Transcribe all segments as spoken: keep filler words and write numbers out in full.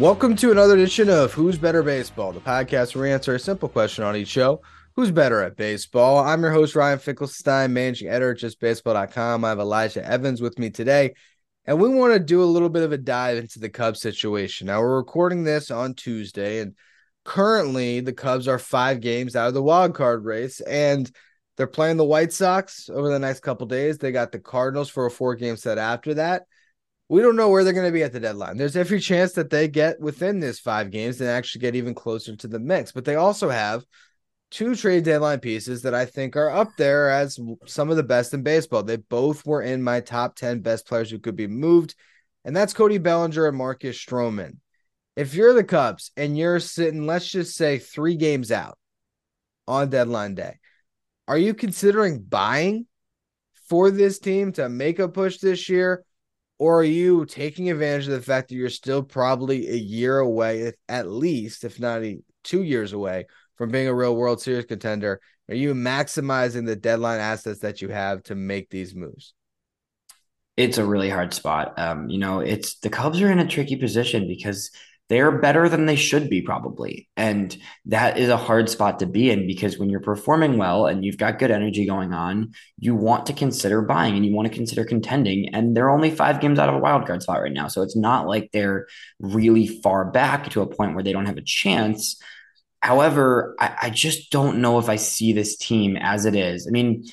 Welcome to another edition of Who's Better Baseball, the podcast where we answer a simple question on each show. Who's better at baseball? I'm your host, Ryan Finkelstein, managing editor at Just Baseball dot com. I have Elijah Evans with me today, and we want to do a little bit of a dive into the Cubs situation. Now, we're recording this on Tuesday, and currently the Cubs are five games out of the wild card race, and they're playing the White Sox over the next couple days. They got the Cardinals for a four-game set after that. We don't know where they're going to be at the deadline. There's every chance that they get within this five games and actually get even closer to the mix, but they also have two trade deadline pieces that I think are up there as some of the best in baseball. They both were in my top ten best players who could be moved, and that's Cody Bellinger and Marcus Stroman. If you're the Cubs and you're sitting, let's just say, three games out on deadline day, are you considering buying for this team to make a push this year, or are you taking advantage of the fact that you're still probably a year away, if, at least, if not a, two years away, from being a real World Series contender? Are you maximizing the deadline assets that you have to make these moves? It's a really hard spot. Um, you know, it's the Cubs are in a tricky position because they're better than they should be probably. And that is a hard spot to be in because when you're performing well and you've got good energy going on, you want to consider buying and you want to consider contending. And they're only five games out of a wild card spot right now. So it's not like they're really far back to a point where they don't have a chance. However, I, I just don't know if I see this team as it is. I mean,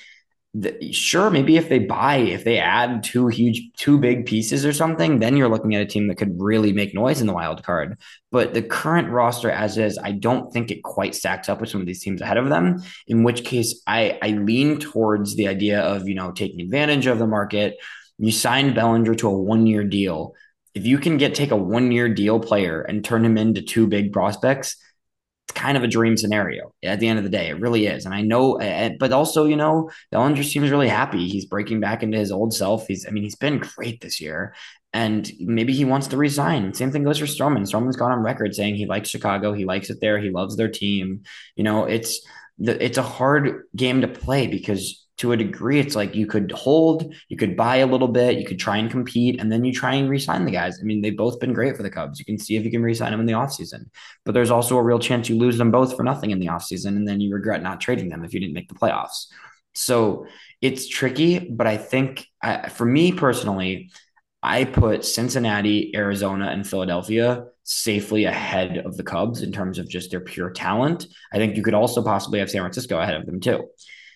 the, sure, maybe if they buy, if they add two huge, two big pieces or something, then you're looking at a team that could really make noise in the wild card. But the current roster as is, I don't think it quite stacks up with some of these teams ahead of them, in which case I, I lean towards the idea of, you know, taking advantage of the market. You signed Bellinger to a one-year deal. If you can get take a one-year deal player and turn him into two big prospects, it's kind of a dream scenario at the end of the day. It really is. And I know, but also, you know, Bellinger seems really happy. He's breaking back into his old self. He's, I mean, he's been great this year and maybe he wants to resign. Same thing goes for Stroman. Stroman's gone on record saying he likes Chicago. He likes it there. He loves their team. You know, it's, the, it's a hard game to play because to a degree, it's like you could hold, you could buy a little bit, you could try and compete, and then you try and re-sign the guys. I mean, they've both been great for the Cubs. You can see if you can re-sign them in the offseason. But there's also a real chance you lose them both for nothing in the offseason, and then you regret not trading them if you didn't make the playoffs. So it's tricky, but I think I, for me personally, I put Cincinnati, Arizona, and Philadelphia safely ahead of the Cubs in terms of just their pure talent. I think you could also possibly have San Francisco ahead of them too.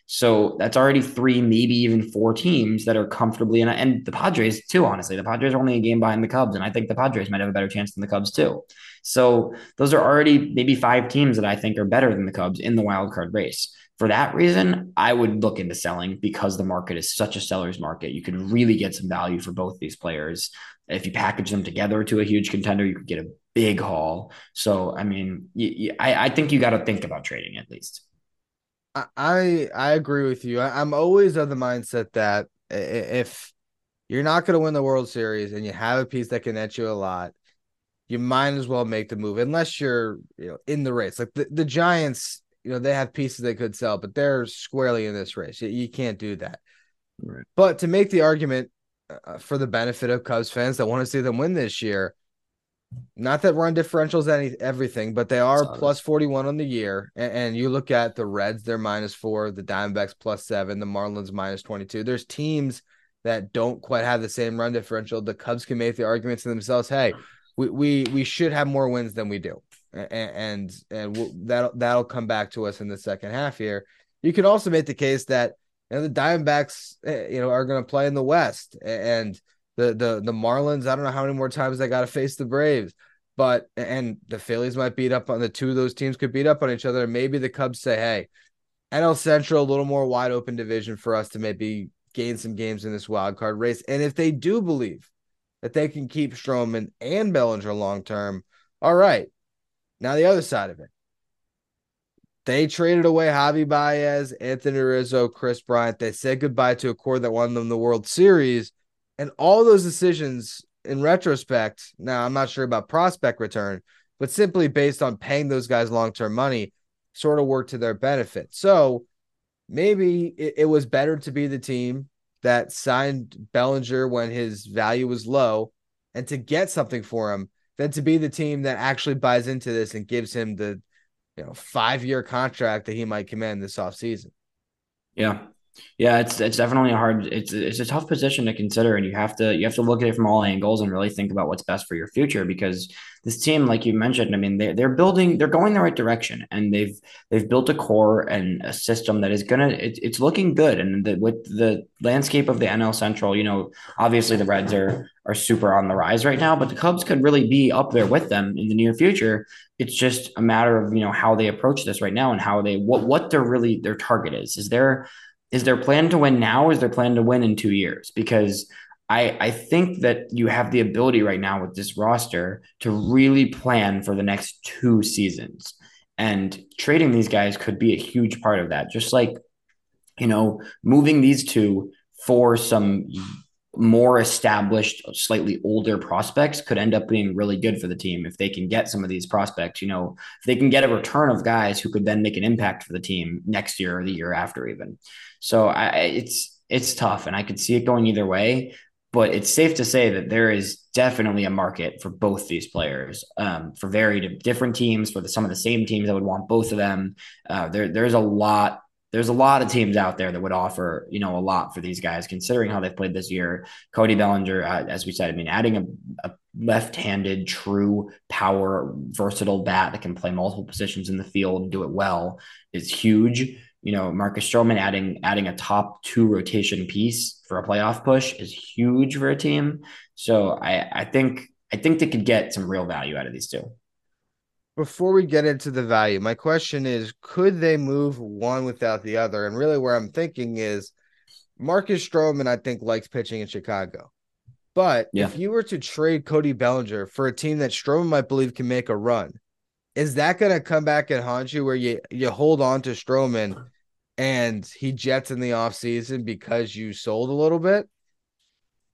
So that's already three, maybe even four teams that are comfortably in. And the Padres too, honestly, the Padres are only a game behind the Cubs. And I think the Padres might have a better chance than the Cubs too. So those are already maybe five teams that I think are better than the Cubs in the wild card race. For that reason, I would look into selling because the market is such a seller's market. You could really get some value for both these players. If you package them together to a huge contender, you could get a big haul. So, I mean, you, you, I, I think you got to think about trading at least. I I agree with you. I, I'm always of the mindset that if you're not going to win the World Series and you have a piece that can net you a lot, you might as well make the move unless you're, you know, in the race. Like the, the Giants, you know, they have pieces they could sell, but they're squarely in this race. You, you can't do that. Right. But to make the argument uh, for the benefit of Cubs fans that want to see them win this year, not that run differentials any everything, but they are plus forty-one on the year. And, and you look at the Reds, they're minus four, the Diamondbacks plus seven, the Marlins minus twenty-two. There's teams that don't quite have the same run differential. The Cubs can make the arguments to themselves, hey, we we, we should have more wins than we do. And and, and we'll, that'll, that'll come back to us in the second half here. You could also make the case that, you know, the Diamondbacks, you know, are going to play in the West, and The the the Marlins, I don't know how many more times they got to face the Braves, but and the Phillies might beat up on the two of those teams could beat up on each other. And maybe the Cubs say, hey, N L Central, a little more wide open division for us to maybe gain some games in this wild card race. And if they do believe that they can keep Stroman and Bellinger long term, all right. Now the other side of it, they traded away Javi Baez, Anthony Rizzo, Chris Bryant. They said goodbye to a core that won them the World Series. And all those decisions in retrospect, now I'm not sure about prospect return, but simply based on paying those guys long-term money sort of worked to their benefit. So maybe it, it was better to be the team that signed Bellinger when his value was low and to get something for him than to be the team that actually buys into this and gives him the, you know, five-year contract that he might command this offseason. Yeah. Yeah, it's it's definitely a hard it's it's a tough position to consider, and you have to you have to look at it from all angles and really think about what's best for your future, because this team, like you mentioned, I mean, they they're building they're going the right direction, and they've they've built a core and a system that is gonna it, it's looking good. And the, with the landscape of the N L Central, you know, obviously the Reds are are super on the rise right now, but the Cubs could really be up there with them in the near future. It's just a matter of, you know, how they approach this right now and how they what what their really their target is. Is there Is their plan to win now? Or is their plan to win in two years? Because I, I think that you have the ability right now with this roster to really plan for the next two seasons. And trading these guys could be a huge part of that. Just like, you know, moving these two for some more established, slightly older prospects could end up being really good for the team if they can get some of these prospects, you know, if they can get a return of guys who could then make an impact for the team next year or the year after even. So I, it's, it's tough, and I could see it going either way, but it's safe to say that there is definitely a market for both these players, um, for very different teams, for the, some of the same teams that would want both of them. Uh, there, there's a lot There's a lot of teams out there that would offer, you know, a lot for these guys, considering how they've played this year. Cody Bellinger, uh, as we said, I mean, adding a, a left-handed, true power, versatile bat that can play multiple positions in the field and do it well is huge. You know, Marcus Stroman adding adding a top two rotation piece for a playoff push is huge for a team. So I, I think I think they could get some real value out of these two. Before we get into the value, my question is, could they move one without the other? And really where I'm thinking is Marcus Stroman, I think, likes pitching in Chicago. But yeah. if you were to trade Cody Bellinger for a team that Stroman might believe can make a run, is that going to come back and haunt you where you, you hold on to Stroman and he jets in the offseason because you sold a little bit?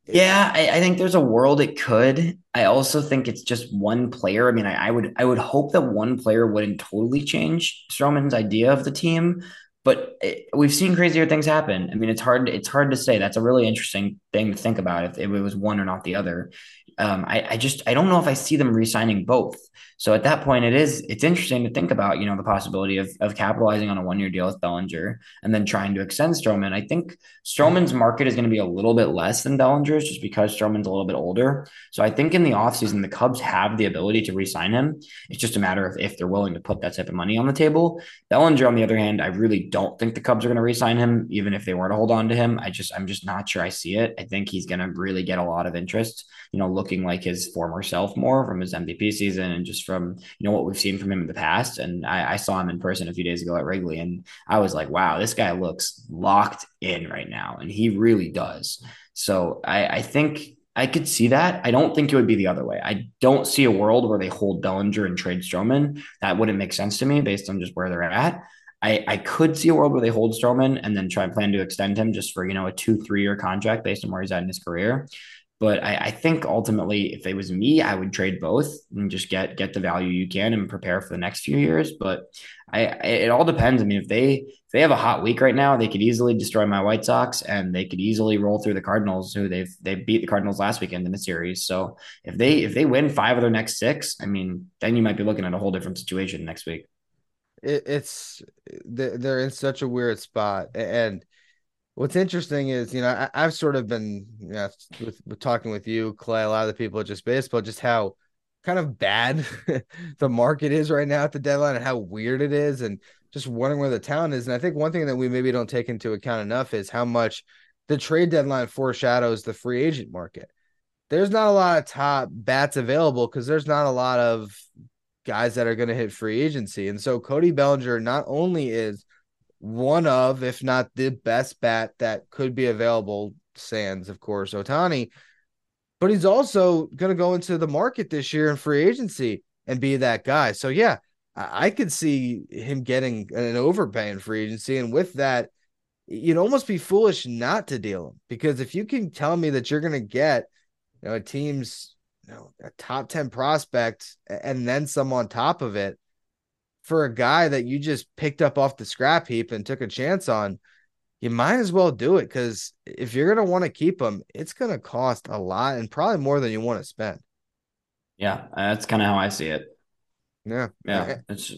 Yeah, I, I think there's a world it could. I also think it's just one player. I mean, I, I would I would hope that one player wouldn't totally change Stroman's idea of the team, but it, we've seen crazier things happen. I mean, it's hard it's hard to say. That's a really interesting thing to think about, if, if it was one or not the other. Um, I, I just I don't know if I see them re-signing both. So at that point, it is it's interesting to think about, you know, the possibility of of capitalizing on a one-year deal with Bellinger and then trying to extend Stroman. I think Stroman's market is going to be a little bit less than Bellinger's just because Stroman's a little bit older. So I think in the offseason, the Cubs have the ability to re-sign him. It's just a matter of if they're willing to put that type of money on the table. Bellinger, on the other hand, I really don't think the Cubs are going to re-sign him, even if they were to hold on to him. I just I'm just not sure I see it. I think he's going to really get a lot of interest, you know, looking like his former self more from his M V P season and just from, you know, what we've seen from him in the past. And I, I saw him in person a few days ago at Wrigley, and I was like, wow, this guy looks locked in right now. And he really does. So I, I think I could see that. I don't think it would be the other way. I don't see a world where they hold Bellinger and trade Stroman. That wouldn't make sense to me based on just where they're at. I, I could see a world where they hold Stroman and then try and plan to extend him just for, you know, a two, three year contract based on where he's at in his career. But I, I think ultimately, if it was me, I would trade both and just get get the value you can and prepare for the next few years. But I, I it all depends. I mean, if they if they have a hot week right now, they could easily destroy my White Sox, and they could easily roll through the Cardinals, who they've they beat the Cardinals last weekend in the series. So if they if they win five of their next six, I mean, then you might be looking at a whole different situation next week. It, it's they're in such a weird spot, and. What's interesting is, you know, I, I've sort of been, you know, with, with talking with you, Clay, a lot of the people at Just Baseball, just how kind of bad the market is right now at the deadline and how weird it is and just wondering where the talent is. And I think one thing that we maybe don't take into account enough is how much the trade deadline foreshadows the free agent market. There's not a lot of top bats available because there's not a lot of guys that are going to hit free agency. And so Cody Bellinger not only is one of, if not the best bat that could be available, sans, of course, Ohtani, but he's also going to go into the market this year in free agency and be that guy. So, yeah, I, I could see him getting an overpay in free agency. And with that, you'd almost be foolish not to deal him, because if you can tell me that you're going to get, you know, a team's, you know, a top ten prospect and then some on top of it, for a guy that you just picked up off the scrap heap and took a chance on, you might as well do it. Cause if you're going to want to keep him, it's going to cost a lot and probably more than you want to spend. Yeah, that's kind of how I see it. Yeah. Yeah. It's,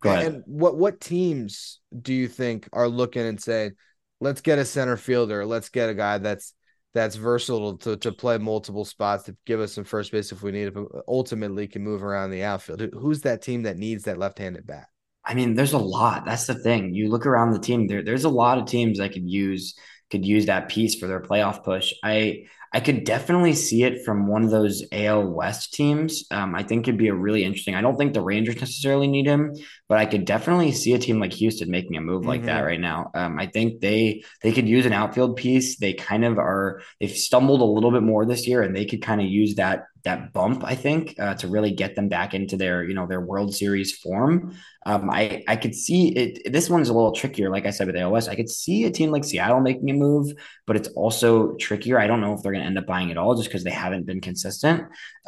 go ahead. And what, what teams do you think are looking and saying, let's get a center fielder, let's get a guy that's that's versatile to, to play multiple spots, to give us some first base if we need it, but ultimately can move around the outfield? Who's that team that needs that left-handed bat? I mean, there's a lot. That's the thing. You look around the team, there, there's a lot of teams that could use could use that piece for their playoff push. I I could definitely see it from one of those A L West teams. Um, I think it'd be a really interesting. I don't think the Rangers necessarily need him, but I could definitely see a team like Houston making a move like mm-hmm. that right now. Um, I think they they could use an outfield piece. They kind of are. They've stumbled a little bit more this year, and they could kind of use that that bump, I think, uh, to really get them back into their, you know, their World Series form. Um, I, I could see it. This one's a little trickier. Like I said, with A L S, I could see a team like Seattle making a move, but it's also trickier. I don't know if they're going to end up buying it all just because they haven't been consistent.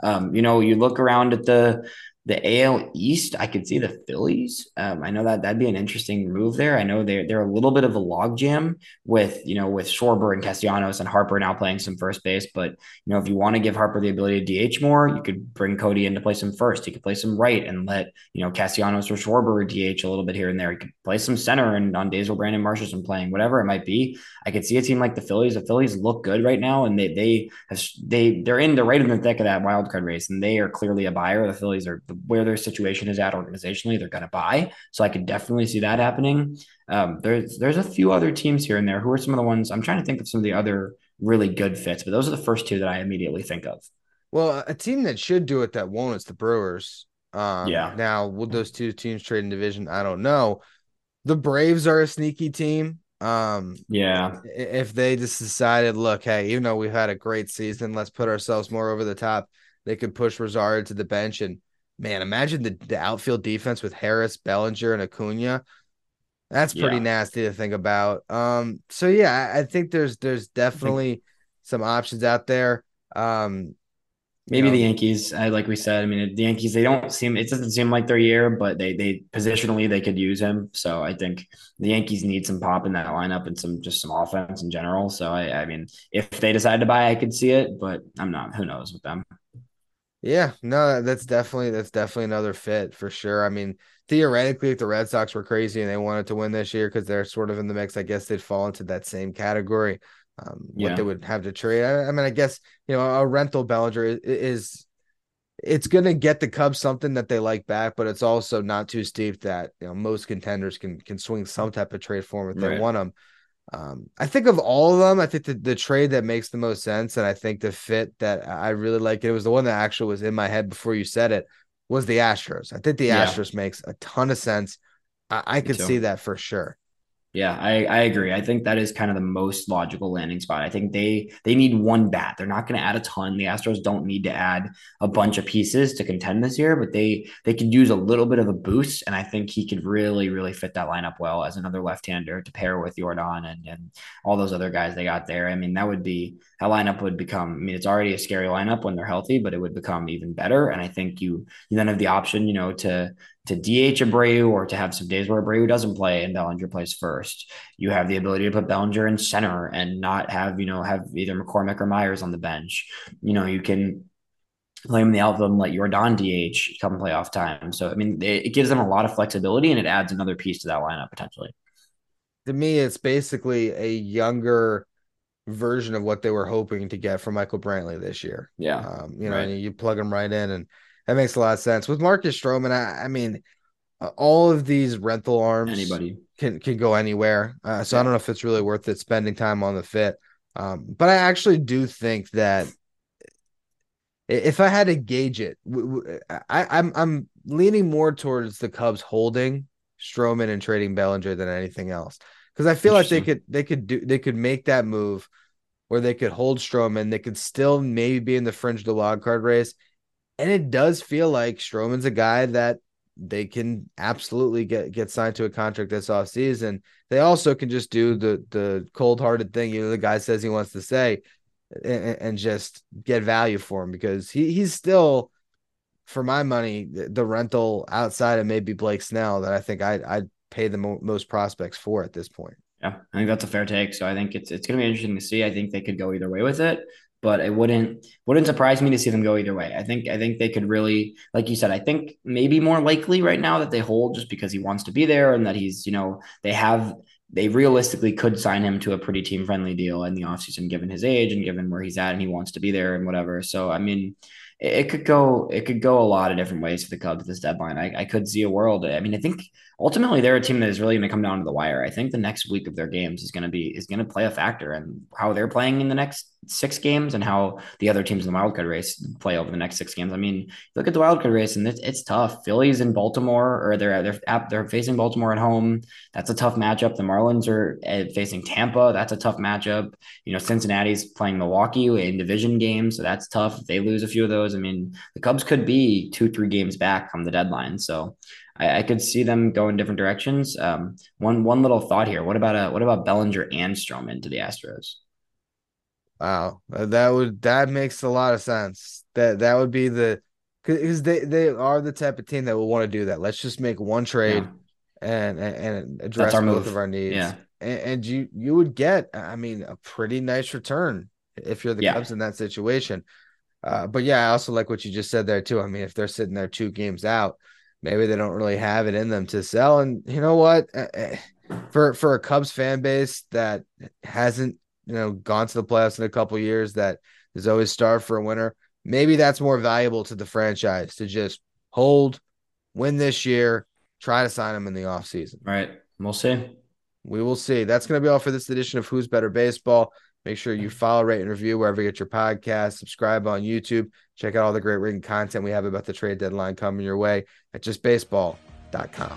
Um, you know, you look around at the, the A L East, I could see the Phillies. Um, I know that that'd be an interesting move there. I know they're, they're a little bit of a logjam with, you know, with Schwarber and Castellanos and Harper now playing some first base. But, you know, if you want to give Harper the ability to D H more, you could bring Cody in to play some first. He could play some right and let, you know, Castellanos or Schwarber D H a little bit here and there. He could play some center and on days where Brandon Marsh isn't playing, whatever it might be. I could see a team like the Phillies. The Phillies look good right now, and they, they, have, they, they're in the right in the thick of that wild card race, and they are clearly a buyer. The Phillies are where their situation is at organizationally, they're going to buy. So I could definitely see that happening. Um, there's, there's a few other teams here and there. Who are some of the ones? I'm trying to think of some of the other really good fits, but those are the first two that I immediately think of. Well, a team that should do it that won't is the Brewers. Um, yeah. Now, will those two teams trade in division? I don't know. The Braves are a sneaky team. Um, yeah. If they just decided, look, hey, even though we've had a great season, let's put ourselves more over the top, they could push Rosario to the bench. And man, imagine the, the outfield defense with Harris, Bellinger, and Acuna. That's pretty yeah. nasty to think about. Um, so yeah, I, I think there's there's definitely think, some options out there. Um, maybe you know, the Yankees, I, like we said. I mean, the Yankees, they don't seem it doesn't seem like their year, but they they positionally they could use him. So I think the Yankees need some pop in that lineup and some just some offense in general. So I, I mean, if they decide to buy, I could see it, but I'm not. Who knows with them. Yeah, no, that's definitely that's definitely another fit for sure. I mean, theoretically, if the Red Sox were crazy and they wanted to win this year because they're sort of in the mix, I guess they'd fall into that same category. Um, yeah. What they would have to trade. I, I mean, I guess, you know, a rental Bellinger is, is it's going to get the Cubs something that they like back, but it's also not too steep that, you know, most contenders can can swing some type of trade for them if they right. want them. Um, I think of all of them, I think the, the trade that makes the most sense, and I think the fit that I really like, it was the one that actually was in my head before you said it, was the Astros. I think the yeah. Astros makes a ton of sense. I, I could too. see that for sure. Yeah, I, I agree. I think that is kind of the most logical landing spot. I think they they need one bat. They're not going to add a ton. The Astros don't need to add a bunch of pieces to contend this year, but they they could use a little bit of a boost, and I think he could really, really fit that lineup well as another left-hander to pair with Yordan and, and all those other guys they got there. I mean, that would be – that lineup would become – I mean, it's already a scary lineup when they're healthy, but it would become even better, and I think you, you then have the option, you know, to – to D H Abreu or to have some days where Abreu doesn't play and Bellinger plays first. You have the ability to put Bellinger in center and not have, you know, have either McCormick or Myers on the bench. You know, you can play him in the outfield and let Yordan D H come playoff time. So, I mean, it, it gives them a lot of flexibility and it adds another piece to that lineup potentially. To me, it's basically a younger version of what they were hoping to get from Michael Brantley this year. Yeah. Um, you know, right. and you plug him right in, and that makes a lot of sense. With Marcus Stroman, I, I mean, uh, all of these rental arms Anybody. can can go anywhere. Uh, so yeah. I don't know if it's really worth it spending time on the fit. Um, but I actually do think that if I had to gauge it, I, I'm I'm leaning more towards the Cubs holding Stroman and trading Bellinger than anything else, because I feel like they could they could do they could make that move where they could hold Stroman, they could still maybe be in the fringe of the wild card race. And it does feel like Stroman's a guy that they can absolutely get, get signed to a contract this offseason. They also can just do the the cold-hearted thing, you know, the guy says he wants to say, and, and just get value for him, because he he's still, for my money, the, the rental outside of maybe Blake Snell that I think I'd, I'd pay the mo- most prospects for at this point. Yeah, I think that's a fair take. So I think it's it's going to be interesting to see. I think they could go either way with it. but it wouldn't wouldn't surprise me to see them go either way. I think I think they could really, like you said, I think maybe more likely right now that they hold just because he wants to be there and that he's, you know, they have they realistically could sign him to a pretty team friendly deal in the offseason, given his age and given where he's at and he wants to be there and whatever. So, I mean, it, it could go, it could go a lot of different ways for the Cubs this deadline. I, I could see a world. I mean, I think ultimately they're a team that is really going to come down to the wire. I think the next week of their games is going to be, is going to play a factor in how they're playing in the next six games and how the other teams in the wildcard race play over the next six games. I mean, look at the wildcard race and it's, it's tough. Phillies in Baltimore, or they're, they're, they're facing Baltimore at home. That's a tough matchup. The Marlins are facing Tampa. That's a tough matchup. You know, Cincinnati's playing Milwaukee in division games. So that's tough. If they lose a few of those, I mean, the Cubs could be two, three games back from the deadline. So I, I could see them go in different directions. Um, one, one little thought here. What about, uh, what about Bellinger and Stroman to the Astros? Wow. That would, that makes a lot of sense. That, that would be the, cause they, they are the type of team that will want to do that. Let's just make one trade. Yeah. And, and address both move. of our needs. Yeah. And, and you you would get, I mean, a pretty nice return if you're the yeah. Cubs in that situation. Uh, but, yeah, I also like what you just said there, too. I mean, if they're sitting there two games out, maybe they don't really have it in them to sell. And you know what? For for a Cubs fan base that hasn't, you know, gone to the playoffs in a couple of years, that is always starved for a winner, maybe that's more valuable to the franchise to just hold, win this year, try to sign him in the offseason. All right. We'll see. We will see. That's going to be all for this edition of Who's Better Baseball. Make sure you follow, rate, and review wherever you get your podcast. Subscribe on YouTube. Check out all the great written content we have about the trade deadline coming your way at just baseball dot com.